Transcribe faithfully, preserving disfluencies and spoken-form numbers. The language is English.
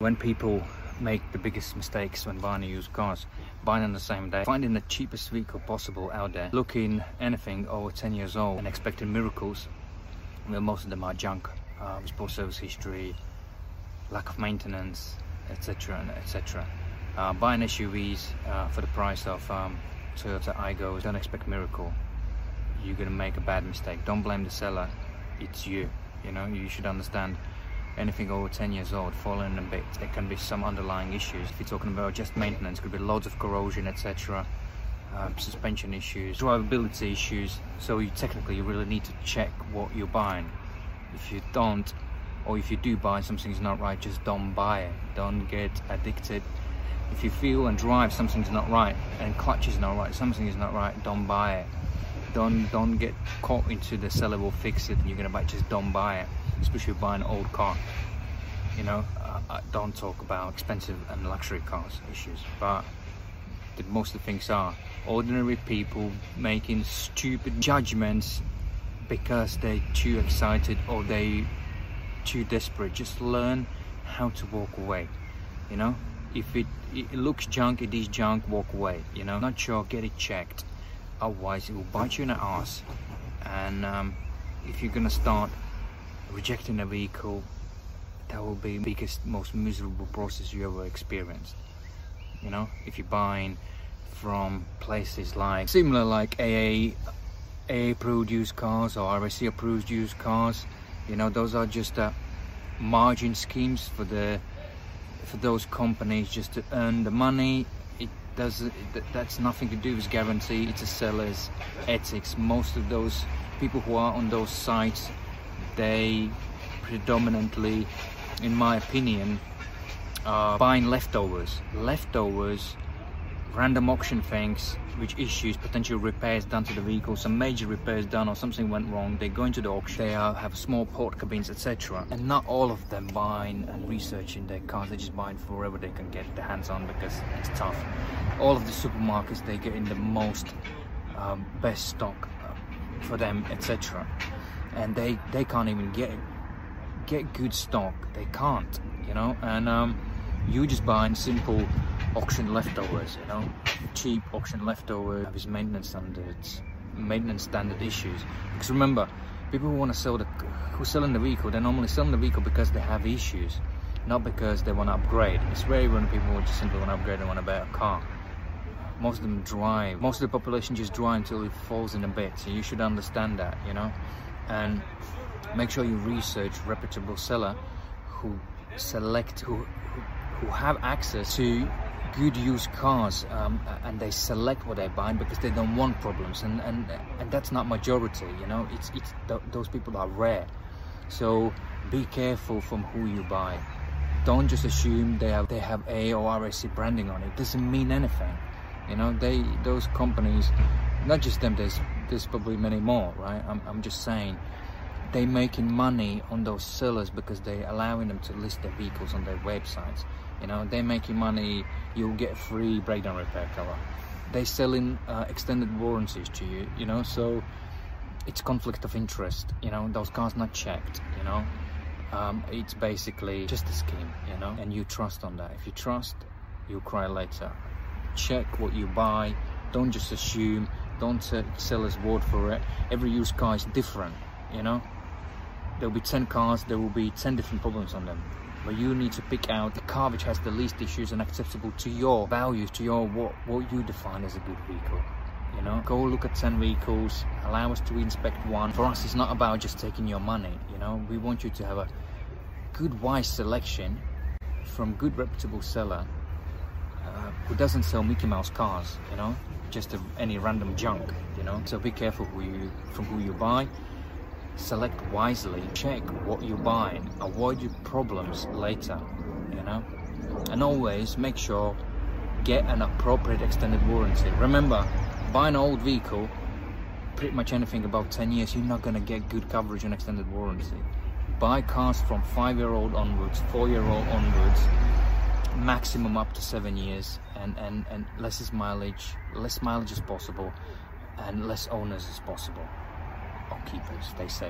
When people make the biggest mistakes when buying used cars, buying on the same day, finding the cheapest vehicle possible out there, looking anything over ten years old and expecting miracles, where most of them are junk, um, poor service history, lack of maintenance, etc, et cetera. Uh, buying S U Vs uh, for the price of um, Toyota iGo, don't expect miracle. You're gonna make a bad mistake. Don't blame the seller, it's you. You know, you should understand. Anything over ten years old, falling a bit, there can be some underlying issues. If you're talking about just maintenance, could be loads of corrosion, et cetera, um, suspension issues, drivability issues. So you technically you really need to check what you're buying. If you don't, or if you do buy something's not right, just don't buy it. Don't get addicted. If you feel and drive something's not right, and clutch is not right, something is not right, don't buy it. Don't don't get caught into the seller will fix it and you're gonna buy it. Just don't buy it. Especially buying an old car, you know, uh, don't talk about expensive and luxury cars issues, but the, most of the things are ordinary people making stupid judgments because they're too excited or they too desperate. Just learn how to walk away, you know. If it, it looks junk, it is junk, walk away, you know. Not sure, get it checked, otherwise it will bite you in the ass. And um, if you're gonna start rejecting a vehicle, that will be the biggest, most miserable process you ever experienced. You know, if you're buying from places like similar like A A, A A approved used cars or R S C approved used cars, you know, those are just uh, margin schemes for the for those companies just to earn the money. It does it, that's nothing to do with guarantee. It's a seller's ethics. Most of those people who are on those sites, they predominantly, in my opinion, are buying leftovers. Leftovers, random auction things, which issues, potential repairs done to the vehicle, some major repairs done or something went wrong, they go into the auction, they are, have small port cabins, et cetera. And not all of them buying and researching their cars, they're just buying for wherever they can get their hands on because it's tough. All of the supermarkets, they get in the most, um, best stock for them, et cetera. And they they can't even get get good stock. They can't, you know. And um, you just buying simple auction leftovers, you know, cheap auction leftovers. Have his maintenance standards, maintenance standard issues. Because remember, people who want to sell the who's selling the vehicle, they're normally selling the vehicle because they have issues, not because they want to upgrade. It's rare when people just simply want to upgrade and want a better car. Most of them drive. Most of the population just drive until it falls in a bit. So you should understand that, you know. And make sure you research reputable seller who select who who have access to good used cars, um, and they select what they buy because they don't want problems, and and and that's not majority, you know. It's it's th those people are rare, so be careful from who you buy. Don't just assume they have they have A or R S C branding on it. It doesn't mean anything, you know. They those companies, not just them, there's there's probably many more, right? I'm, I'm just saying they're making money on those sellers because they're allowing them to list their vehicles on their websites, you know. They're making money. You'll get free breakdown repair cover. They're selling uh, extended warranties to you, you know. So it's conflict of interest, you know. Those cars not checked, you know. Um, it's basically just a scheme, you know, and you trust on that. If you trust, you'll cry later. Check what you buy. Don't just assume. Don't take seller's word for it. Every used car is different, you know. There'll be ten cars, there will be ten different problems on them. But you need to pick out the car which has the least issues and acceptable to your values, to your what, what you define as a good vehicle, you know. Go look at ten vehicles, allow us to inspect one. For us, it's not about just taking your money, you know. We want you to have a good, wise selection from good, reputable seller uh, who doesn't sell Mickey Mouse cars, you know. Just a, any random junk, you know. So be careful who you from who you buy. Select wisely. Check what you're buying. Avoid your problems later, you know. And always make sure get an appropriate extended warranty. Remember, buy an old vehicle, pretty much anything about ten years, you're not gonna get good coverage and extended warranty. Buy cars from five-year-old onwards, four-year-old onwards, maximum up to seven years, and and and less is mileage less mileage as possible and less owners as possible, or keepers. Stay safe.